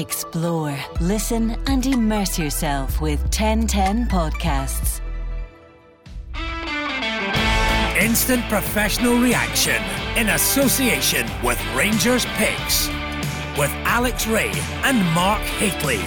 Explore, listen and immerse yourself with 1010 Podcasts. Instant professional reaction in association with Rangers Picks with Alex Ray and Mark Hakeley.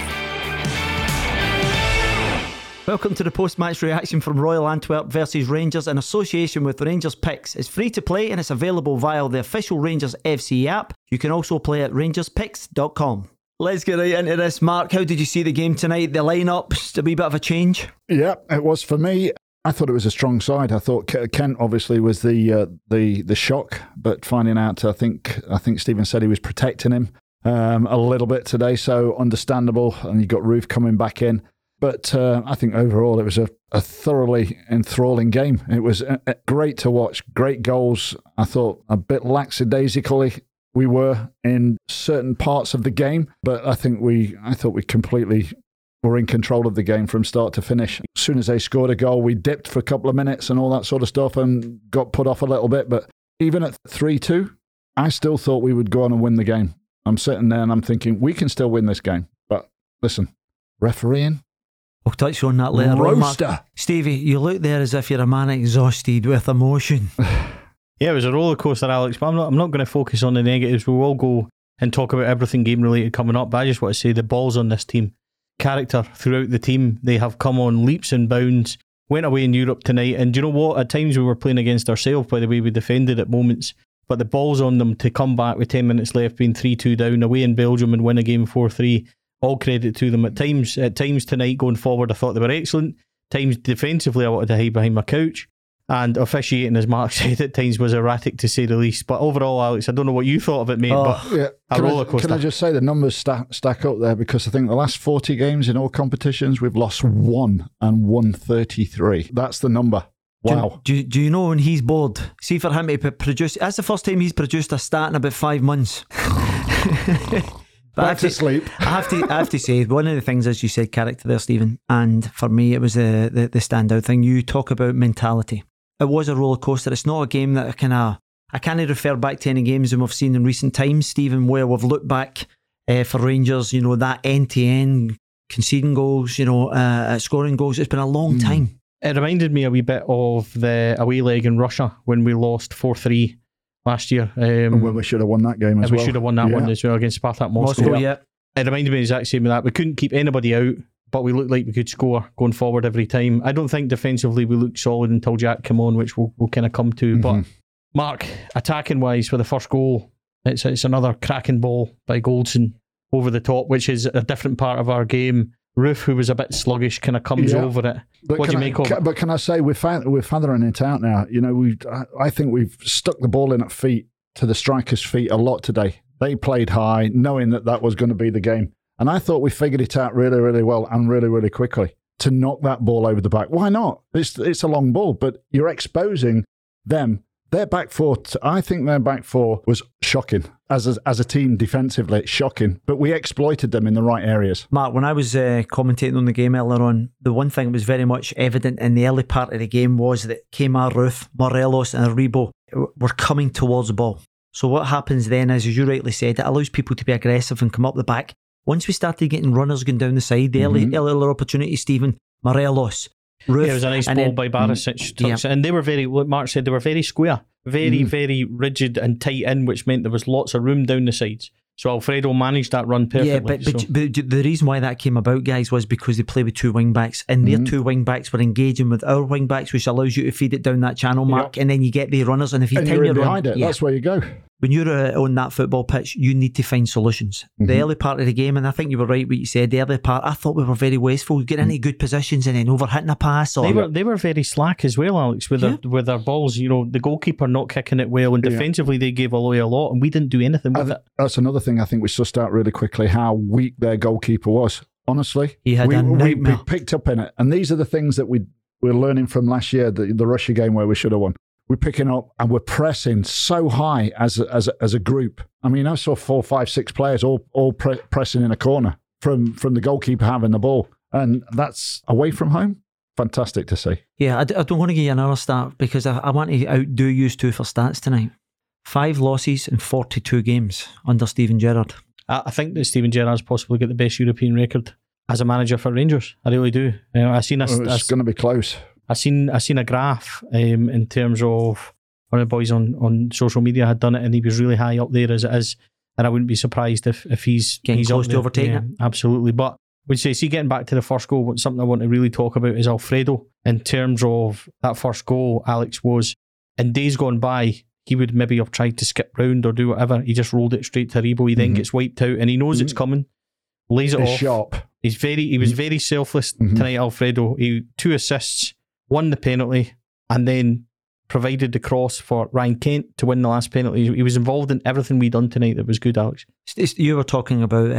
Welcome to the post-match reaction from Royal Antwerp versus Rangers in association with Rangers Picks. It's free to play and it's available via the official Rangers FC app. You can also play at rangerspicks.com. Let's get right into this. Mark, how did you see the game tonight? The lineup, just a wee bit of a change? Yeah, it was for me. I thought it was a strong side. I thought Kent obviously was the shock, but finding out, I think Steven said he was protecting him a little bit today, so understandable. And you got Roofe coming back in, but I think overall it was a thoroughly enthralling game. It was great to watch. Great goals. I thought a bit lackadaisically we were in certain parts of the game, but I thought we completely were in control of the game from start to finish. As soon as they scored a goal, we dipped for a couple of minutes and all that sort of stuff and got put off a little bit. But even at 3-2, I still thought we would go on and win the game. I'm sitting there and I'm thinking, we can still win this game. But listen, refereeing. We'll touch on that later. Roaster. Stevie, you look there as if you're a man exhausted with emotion. Yeah, it was a roller coaster, Alex, but I'm not going to focus on the negatives. We'll all go and talk about everything game related coming up, but I just want to say the ball's on this team. Character throughout the team. They have come on leaps and bounds. Went away in Europe tonight, and do you know what? At times we were playing against ourselves by the way we defended at moments, but the ball's on them to come back with 10 minutes left, being 3-2 down away in Belgium and win a game 4-3. All credit to them. At times tonight going forward, I thought they were excellent. At times defensively, I wanted to hide behind my couch. And officiating, as Mark said, at times was erratic to say the least. But overall, Alex, I don't know what you thought of it, mate, but yeah. A roller coaster. Can I just say the numbers stack up there? Because I think the last 40 games in all competitions, we've lost one and won 33. That's the number. Wow. Do you know when he's bored? See, for him to produce, that's the first time he's produced a stat in about 5 months. Back to sleep. I have to say, one of the things, as you said, character there, Stephen, and for me, it was the standout thing. You talk about mentality. It was a roller coaster. It's not a game that I can't refer back to any games that we've seen in recent times, Stephen, where we've looked back for Rangers, you know, that end to end, conceding goals, you know, scoring goals. It's been a long time. It reminded me a wee bit of the away leg in Russia when we lost 4-3 last year. Well, we should have won that game as well. We should have won that one as well against Spartak Moscow. Yeah. It reminded me of the exact same of that. We couldn't keep anybody out, but we looked like we could score going forward every time. I don't think defensively we looked solid until Jack came on, which we'll kind of come to. Mm-hmm. But Mark, attacking wise, for the first goal, it's another cracking ball by Goldson over the top, which is a different part of our game. Roofe, who was a bit sluggish, kind of comes over it. But what do you make of it? But can I say we're feathering it out now? You know, I think we've stuck the ball in at feet to the strikers' feet a lot today. They played high, knowing that was going to be the game. And I thought we figured it out really, really well and really, really quickly to knock that ball over the back. Why not? It's a long ball, but you're exposing them. Their back four, I think their back four was shocking. As a team defensively, it's shocking. But we exploited them in the right areas. Mark, when I was commentating on the game earlier on, the one thing that was very much evident in the early part of the game was that Kemar Roofe, Morelos and Aribo were coming towards the ball. So what happens then is, as you rightly said, it allows people to be aggressive and come up the back. Once we started getting runners going down the side, the earlier opportunities, Stephen, Morelos, Roofe. Yeah, it was a nice ball by Barišić. And they were very, like Mark said, they were very square, very, very rigid and tight in, which meant there was lots of room down the sides. So Alfredo managed that run perfectly. Yeah, but the reason why that came about, guys, was because they play with two wing backs, and their two wing backs were engaging with our wing backs, which allows you to feed it down that channel, Mark, and then you get the runners. And if you time your behind run, that's where you go. When you're on that football pitch, you need to find solutions. Mm-hmm. The early part of the game, and I think you were right what you said, the early part, I thought we were very wasteful. We get into good positions and then overhitting a pass. They were very slack as well, Alex, with their balls. You know, the goalkeeper not kicking it well, and defensively they gave away a lot, and we didn't do anything with it. That's another thing I think we sussed out really quickly, how weak their goalkeeper was. Honestly, he had a nightmare. We picked up in it, and these are the things that we're learning from last year, the Russia game where we should have won. We're picking up and we're pressing so high as a group. I mean, I saw 4, 5, 6 players all pressing in a corner from the goalkeeper having the ball. And that's away from home. Fantastic to see. Yeah, I don't want to give you another stat because I want to outdo you two for stats tonight. 5 losses in 42 games under Steven Gerrard. I think that Steven Gerrard's possibly got the best European record as a manager for Rangers. I really do. You know, I seen this. It's going to be close. I seen a graph in terms of one of the boys on social media had done it, and he was really high up there as it is. And I wouldn't be surprised if he's close to overtaking it. Absolutely. But we'd say, see, getting back to the first goal, something I want to really talk about is Alfredo. In terms of that first goal, Alex was, in days gone by, he would maybe have tried to skip round or do whatever. He just rolled it straight to Aribo. He then gets wiped out, and he knows it's coming. Lays it off. Sharp. He was very selfless tonight, Alfredo. He 2 assists, won the penalty, and then provided the cross for Ryan Kent to win the last penalty. He was involved in everything we done tonight that was good, Alex. You were talking about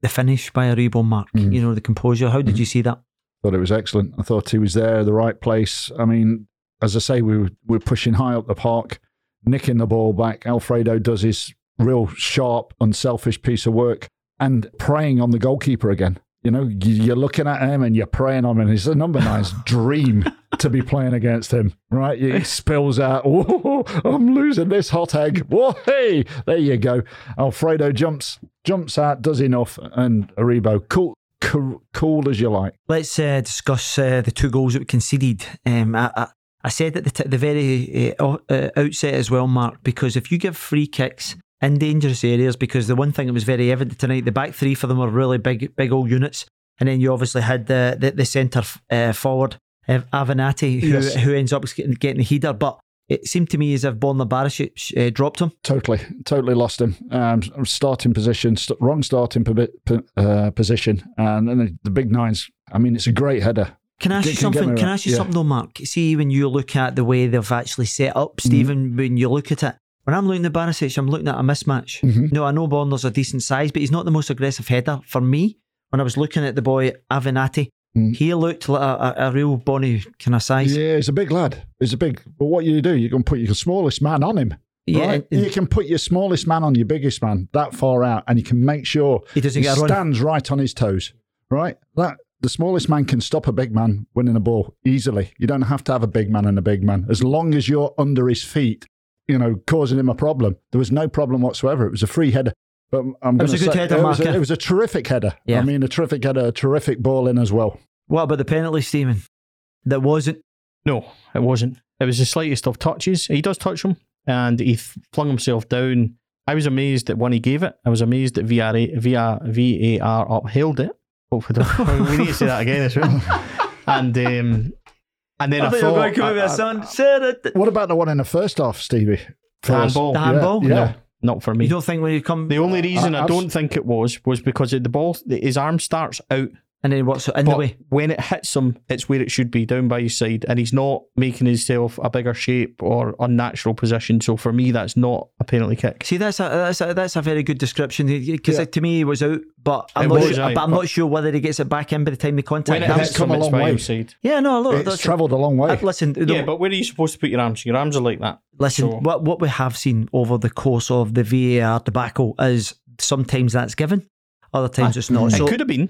the finish by Aribo, Mark. You know, the composure. How did you see that? I thought it was excellent. I thought he was there, the right place. I mean, as I say, we were pushing high up the park, nicking the ball back. Alfredo does his real sharp, unselfish piece of work and preying on the goalkeeper again. You know, you're looking at him and you're preying on him. It's a number 9's dream to be playing against him, right? He spills out, "Oh, I'm losing this hot egg. Whoa, hey!" There you go. Alfredo jumps out, does enough, and Aribo, cool as you like. Let's discuss the 2 goals that we conceded. I said at the very outset as well, Mark, because if you give free kicks in dangerous areas, because the one thing that was very evident tonight, the back 3 for them were really big old units, and then you obviously had the centre forward, Avanati, who ends up getting the header, but it seemed to me as if Borna Barišić dropped him. Totally lost him. Wrong starting position, and then the big 9's, I mean, it's a great header. Can I ask you something though, Mark? See, when you look at the way they've actually set up, Stephen, when you look at it, when I'm looking at Barišić, I'm looking at a mismatch. No, I know Borner's a decent size, but he's not the most aggressive header. For me, when I was looking at the boy Avanati, he looked like a real Bonnie kind of size. Yeah, he's a big lad. But what do? You're going to put your smallest man on him. Yeah, right? You can put your smallest man on your biggest man that far out, and you can make sure he stands right on his toes. Right, the smallest man can stop a big man winning a ball easily. You don't have to have a big man and a big man as long as you're under his feet. You know, causing him a problem. There was no problem whatsoever. It was a free header. But it was a terrific header. Yeah. I mean, a terrific header, a terrific ball in as well. What about the penalty, Stephen? That wasn't? No, it wasn't. It was the slightest of touches. He does touch him, and he flung himself down. I was amazed that when he gave it, I was amazed that VAR upheld it. Hopefully, we need to say that again as well. And then I thought, what about the one in the first half, Stevie? The handball? Yeah. No, not for me. You don't think when you come... The only reason I don't think it was because the ball, his arm starts out. And then what's in the way? When it hits him, it's where it should be, down by his side. And he's not making himself a bigger shape or unnatural position. So for me, that's not a penalty kick. See, that's a very good description. Because to me, he was out, but I'm not sure whether he gets it back in by the time the contact. When it has come a long way. Yeah, no, look, it's travelled a long way. Listen, but where are you supposed to put your arms? Your arms are like that. Listen, what we have seen over the course of the VAR debacle is sometimes that's given. Other times it's not. It could have been,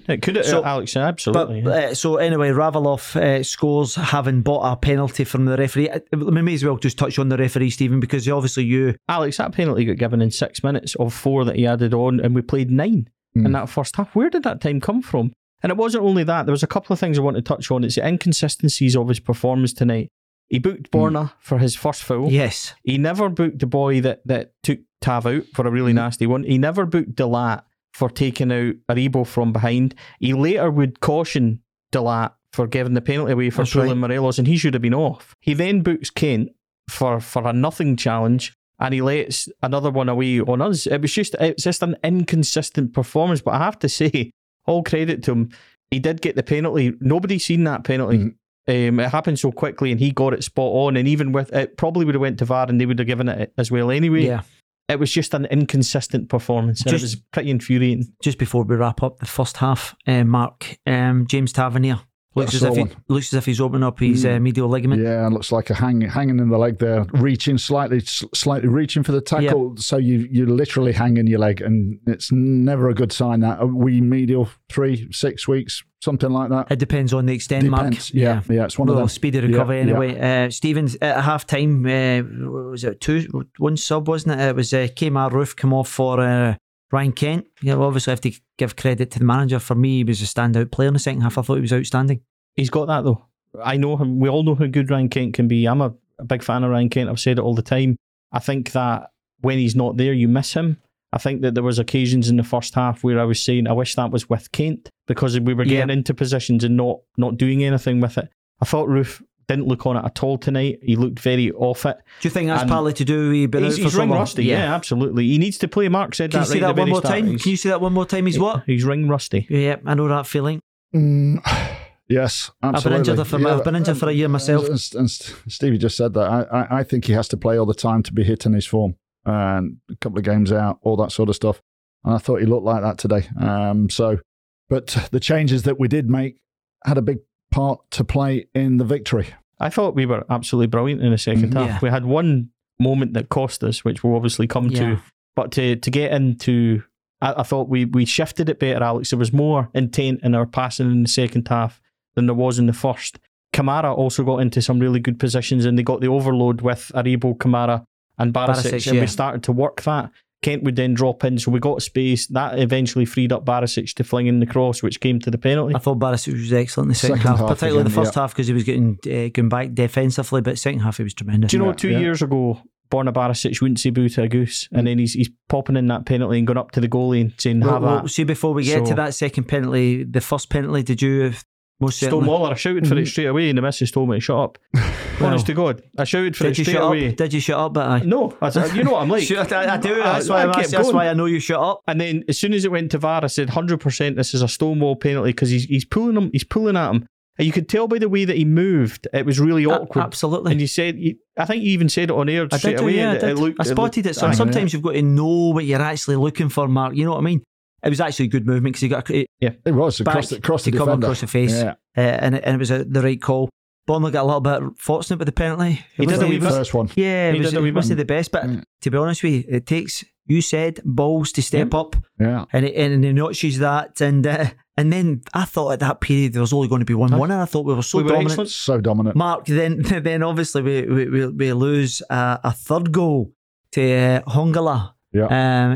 Alex, absolutely. But, so anyway, Refaelov scores, having bought a penalty from the referee. We may as well just touch on the referee, Stephen, because obviously Alex, that penalty got given in 6 minutes of 4 that he added on, and we played 9 in that first half. Where did that time come from? And it wasn't only that. There was a couple of things I want to touch on. It's the inconsistencies of his performance tonight. He booked Borna for his first foul. Yes. He never booked the boy that took Tav out for a really nasty one. He never booked Delat for taking out Aribo from behind. He later would caution Delat for giving the penalty away for pulling Morelos, and he should have been off. He then books Kent for a nothing challenge, and he lets another one away on us. It's just an inconsistent performance, but I have to say, all credit to him, he did get the penalty. Nobody seen that penalty. It happened so quickly, and he got it spot on, and even with it, probably would have went to VAR and they would have given it as well anyway. Yeah. It was just an inconsistent performance. It was pretty infuriating. Just before we wrap up the first half, Mark, James Tavernier looks as if he's opening up his medial ligament. Yeah, looks like a hanging in the leg there, reaching slightly reaching for the tackle. Yeah. So you literally hang in your leg, and it's never a good sign. That a wee medial 3-6 weeks, something like that. It depends on the extent, Mark. Yeah, it's one of them. Speed of recovery anyway. Yeah. Stevens, at half time, was it 2-1 sub, wasn't it? It was Kemar Roofe come off for Ryan Kent, you know, obviously I have to give credit to the manager. For me, he was a standout player in the second half. I thought he was outstanding. He's got that though. I know him. We all know how good Ryan Kent can be. I'm a big fan of Ryan Kent. I've said it all the time. I think that when he's not there, you miss him. I think that there was occasions in the first half where I was saying, I wish that was with Kent, because we were getting into positions and not doing anything with it. I thought Roofe didn't look on it at all tonight. He looked very off it. Do you think that's partly to do with being out for ring rusty? Yeah, absolutely. He needs to play. Mark said that. Can you say that one more time? He's what? He's ring rusty. Yeah, I know that feeling. Yes, absolutely. I've been injured for a year myself. And Stevie just said that. I think he has to play all the time to be hitting his form. And a couple of games out, all that sort of stuff. And I thought he looked like that today. But the changes that we did make had a big part to play in the victory. I thought we were absolutely brilliant in the second half. Yeah. We had one moment that cost us, which we'll obviously come to. But to get into, I thought we shifted it better, Alex. There was more intent in our passing in the second half than there was in the first. Kamara also got into some really good positions, and they got the overload with Aribo, Kamara and Barišić, and we started to work that. Kent would then drop in, so we got space. That eventually freed up Barišić to fling in the cross, which came to the penalty. I thought Barišić was excellent in the second half, particularly again, the first half, because he was going back defensively, but second half he was tremendous. Do you know, 2 years ago, Borna Barišić wouldn't say boo to a goose, and then he's popping in that penalty and going up to the goalie and saying, have that. See, before we get to that second penalty, the first penalty, did you... Stonewaller, I shouted for it straight away, and the missus told me to shut up. Honest to God, I shouted for it straight away. Did you shut up? But you know what I'm like. I do. That's why I know you shut up. And then as soon as it went to VAR, I said 100% this is a Stonewall penalty, because he's pulling at him, and you could tell by the way that he moved. It was really awkward. Absolutely. And you said, I think you even said it on air straight away. Yeah, I spotted it. So sometimes you've got to know what you're actually looking for, Mark. You know what I mean? It was actually a good movement, because he got it was across the defender, across the face, and it was the right call. Bonner got a little bit fortunate with the penalty. He did the first one. Yeah, it wasn't the best, but to be honest with you, it takes, you said, balls to step up. Yeah, and he notches that, and then I thought at that period there was only going to be 1-1, and I thought we were dominant, excellent. So dominant. Mark, then obviously we lose a third goal to Hongola. Yeah,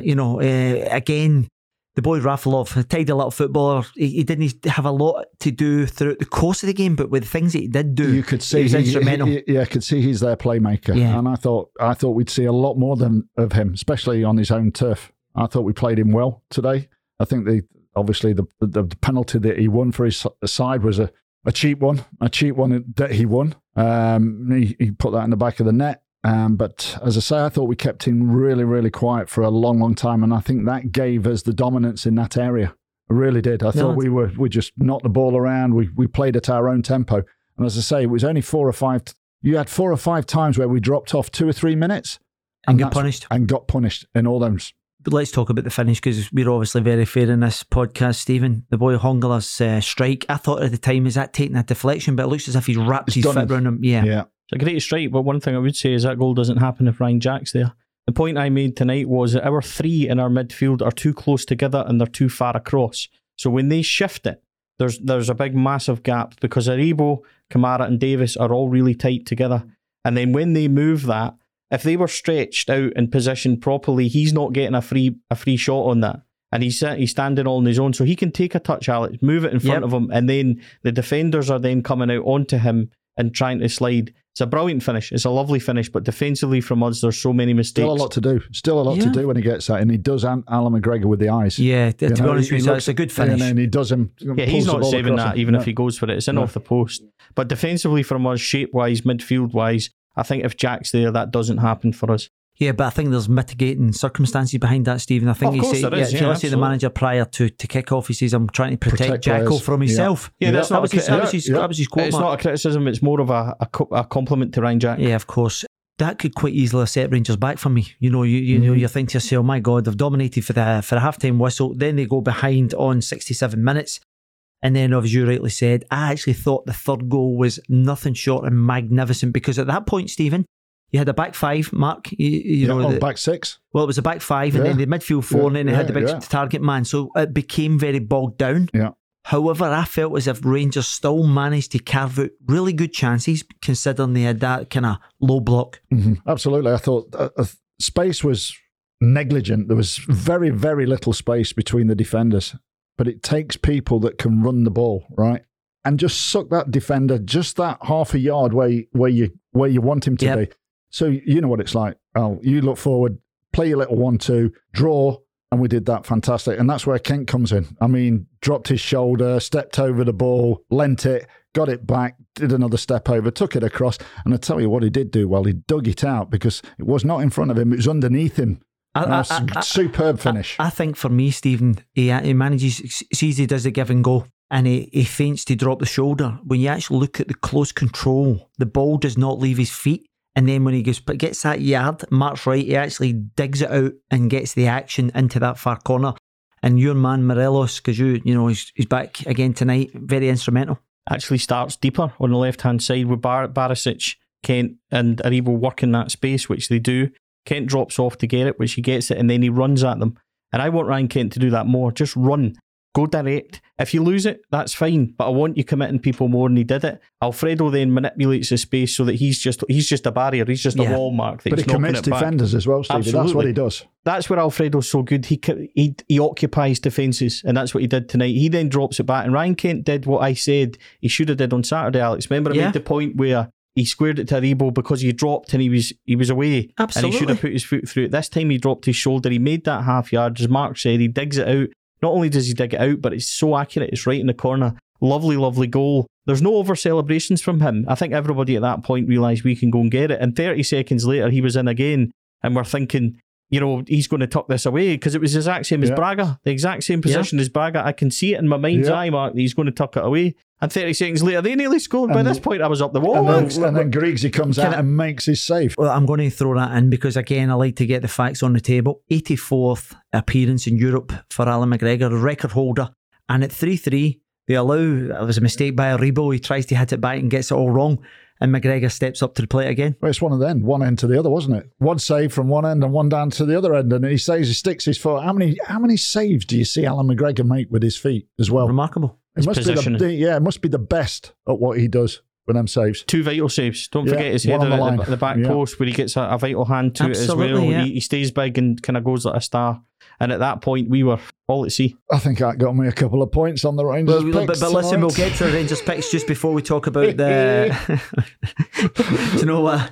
again. The boy Refaelov, tidy little footballer. He didn't have a lot to do throughout the course of the game, but with the things that he did do, you could see he was instrumental. I could see he's their playmaker, and I thought we'd see a lot more of him, especially on his own turf. I thought we played him well today. I think the penalty that he won for his side was a cheap one that he won. He put that in the back of the net. But as I say, I thought we kept him really, really quiet for a long, long time, and I think that gave us the dominance in that area. I really did. I thought we just knocked the ball around. We played at our own tempo, and as I say, it was only 4 or 5. You had 4 or 5 times where we dropped off 2 or 3 minutes and got punished. And got punished in all those. But let's talk about the finish, because we're obviously very fair in this podcast, Stephen. The boy Hongola's strike. I thought at the time, is that taking a deflection? But it looks as if he wraps his foot around him. Yeah. It's a great strike, but one thing I would say is that goal doesn't happen if Ryan Jack's there. The point I made tonight was that our three in our midfield are too close together and they're too far across. So when they shift it, there's a big massive gap, because Aribo, Kamara and Davis are all really tight together. And then when they move that, if they were stretched out and positioned properly, he's not getting a free shot on that. And he's standing all on his own, so he can take a touch, Alex, move it in front of him, and then the defenders are then coming out onto him and trying to slide. It's a brilliant finish. It's a lovely finish, but defensively from us, there's so many mistakes. Still a lot to do when he gets that, and he does Alan McGregor with the eyes. Yeah, to be honest with you, it's a good finish. And then he does him. He's not saving that, even if he goes for it. It's in off the post. But defensively from us, shape-wise, midfield-wise, I think if Jack's there, that doesn't happen for us. Yeah, but I think there's mitigating circumstances behind that, Stephen. I think he said the manager prior to kick off, he says, I'm trying to protect Jacko from himself. Yeah, that's not his quote. It's not a criticism, it's more of a compliment to Ryan Jack. Yeah, of course. That could quite easily set Rangers back for me. You know, you know, you think to yourself, oh my God, they've dominated for the half-time whistle. Then they go behind on 67 minutes. And then, as you rightly said, I actually thought the third goal was nothing short of magnificent, because at that point, Stephen, you had a back five, Mark. Back six. Well, it was a back five, and then the midfield four, and then they had the big target man. So it became very bogged down. Yeah. However, I felt as if Rangers still managed to carve out really good chances, considering they had that kind of low block. Mm-hmm. Absolutely. I thought space was negligent. There was very, very little space between the defenders. But it takes people that can run the ball, right? And just suck that defender, just that half a yard where you want him to be. So you know what it's like. Oh, you look forward, play your little 1-2, draw, and we did that fantastic. And that's where Kent comes in. I mean, dropped his shoulder, stepped over the ball, lent it, got it back, did another step over, took it across. And I tell you what he did do well, he dug it out because it was not in front of him, it was underneath him. Superb finish. I think for me, Stephen, he manages, sees he does a give and go, and he feints to drop the shoulder. When you actually look at the close control, the ball does not leave his feet. And then when he gets that yard, Mark's right, he actually digs it out and gets the action into that far corner. And your man Morelos, because you know he's back again tonight, very instrumental. Actually starts deeper on the left-hand side with Barišić, Kent and Aribo working that space, which they do. Kent drops off to Gerrard, which he gets it, and then he runs at them. And I want Ryan Kent to do that more. Just run. Go direct. If you lose it, that's fine, but I want you committing people more, and he did it. Alfredo then manipulates the space so that he's just a barrier. He's just a wall mark. That but he commits defenders back as well, Stevie. Absolutely. That's what he does. That's where Alfredo's so good. He occupies defences, and that's what he did tonight. He then drops it back, and Ryan Kent did what I said he should have did on Saturday, Alex. Remember I made the point where he squared it to Aribo because he dropped and he was away. Absolutely. And he should have put his foot through it. This time he dropped his shoulder. He made that half yard. As Mark said, he digs it out. Not only does he dig it out, but it's so accurate. It's right in the corner. Lovely, lovely goal. There's no over-celebrations from him. I think everybody at that point realised we can go and get it. And 30 seconds later, he was in again. And we're thinking, you know, he's going to tuck this away because it was the exact same as Braga. The exact same position as Braga. I can see it in my mind's eye, Mark, that he's going to tuck it away. And 30 seconds later, they nearly scored. By this point, I was up the wall. And then Griggsy comes out and makes his save. Well, I'm going to throw that in because, again, I like to get the facts on the table. 84th appearance in Europe for Alan McGregor, record holder. And at 3-3, they allow, it was a mistake by Aribo. He tries to hit it back and gets it all wrong. And McGregor steps up to the plate again. Well, it's one of them, one end to the other, wasn't it? One save from one end and one down to the other end. And he saves, he sticks his foot. How many saves do you see Alan McGregor make with his feet as well? Remarkable. It must be the best at what he does with them saves. Two vital saves. Don't forget his header at the back post where he gets a vital hand to it as well. Yeah. He stays big and kind of goes like a star. And at that point, we were all at sea. I think that got me a couple of points on the Rangers picks. But listen, we'll get to the Rangers picks just before we talk about the... Do you know what?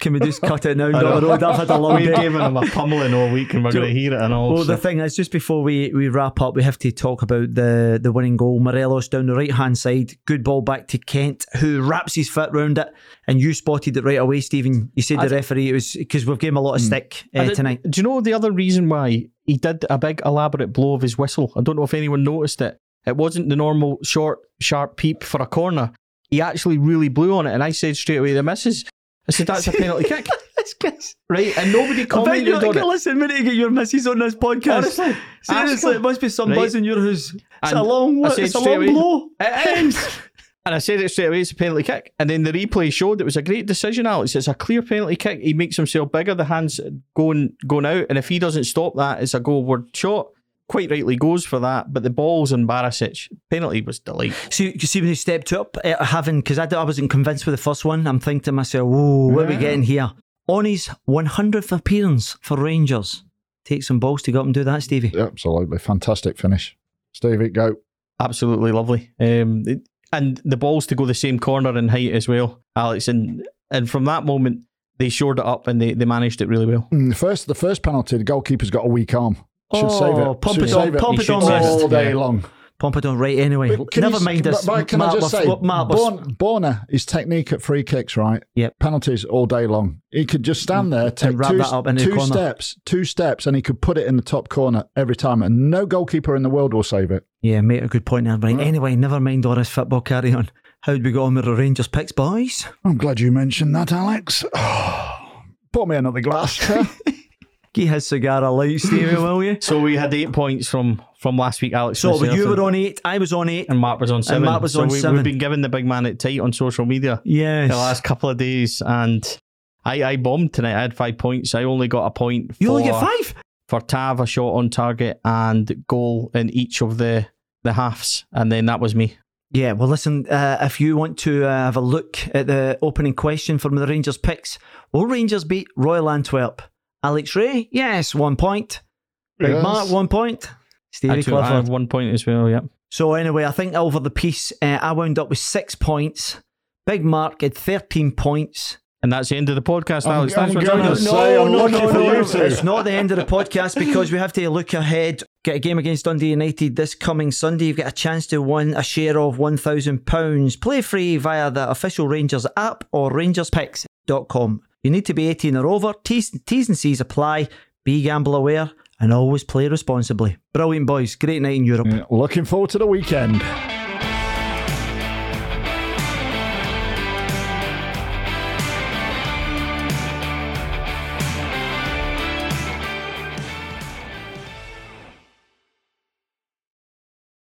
Can we just cut it now? I've had a long day. We've given them a pummeling all week and we're going to hear it and all. Well, the thing is, just before we wrap up, we have to talk about the winning goal. Morelos down the right-hand side. Good ball back to Kent, who wraps his foot round it. And you spotted it right away, Stephen. You said the referee, it was because we've given him a lot of stick tonight. Do you know the other reason why? He did a big elaborate blow of his whistle. I don't know if anyone noticed it. It wasn't the normal short, sharp peep for a corner. He actually really blew on it, and I said straight away, the misses. I said, that's a penalty kick. Right, and nobody commented on it. Listen, we need to get your misses on this podcast. Honestly, it must be some buzz in your house. It's a long blow. It is. And I said it straight away, it's a penalty kick. And then the replay showed it was a great decision, Alex. It's a clear penalty kick. He makes himself bigger, the hand's going out. And if he doesn't stop that, it's a goalward shot. Quite rightly goes for that. But the ball's in Barišić. Penalty was delightful. So you see when he stepped up, because I wasn't convinced with the first one, I'm thinking to myself, whoa, what are we getting here? On his 100th appearance for Rangers. Take some balls to go up and do that, Stevie. Absolutely. Fantastic finish. Stevie, go. Absolutely lovely. And the balls to go the same corner in height as well, Alex. And from that moment, they shored it up and they managed it really well. The first penalty, the goalkeeper's got a weak arm. Should save it. Pompadour all day long. Pompadour right anyway. Never mind this. Borna, his technique at free kicks, right? Yep. Penalties all day long. He could just stand there, take two steps, and he could put it in the top corner every time, and no goalkeeper in the world will save it. Yeah, mate, a good point there, right? Anyway, never mind all this football, carry on. How'd we go on with the Rangers picks, boys? I'm glad you mentioned that, Alex. Pour me another glass. He has cigar alight, Stevie, will you? So we had 8 points from last week, Alex. So you were on 8, I was on 8. And Mark was on 7. We've been giving the big man at tight on social media the last couple of days. And I bombed tonight. I had 5 points. I only got a point. You only get 5? For Tav, a shot on target and goal in each of the halves. And then that was me. Yeah, well, listen, if you want to have a look at the opening question from the Rangers picks, will Rangers beat Royal Antwerp? Alex Ray, yes, 1 point. Yes. Mark, 1 point. Stevie Clifford. I have 1 point as well, yeah. So anyway, I think over the piece, I wound up with 6 points. Big Mark had 13 points. And that's the end of the podcast, Alex. No, it's not the end of the podcast because we have to look ahead. Get a game against Dundee United this coming Sunday. You've got a chance to win a share of £1,000. Play free via the official Rangers app or rangerspicks.com. You need to be 18 or over. T's and C's apply. Be gamble aware and always play responsibly. Brilliant, boys. Great night in Europe. Looking forward to the weekend.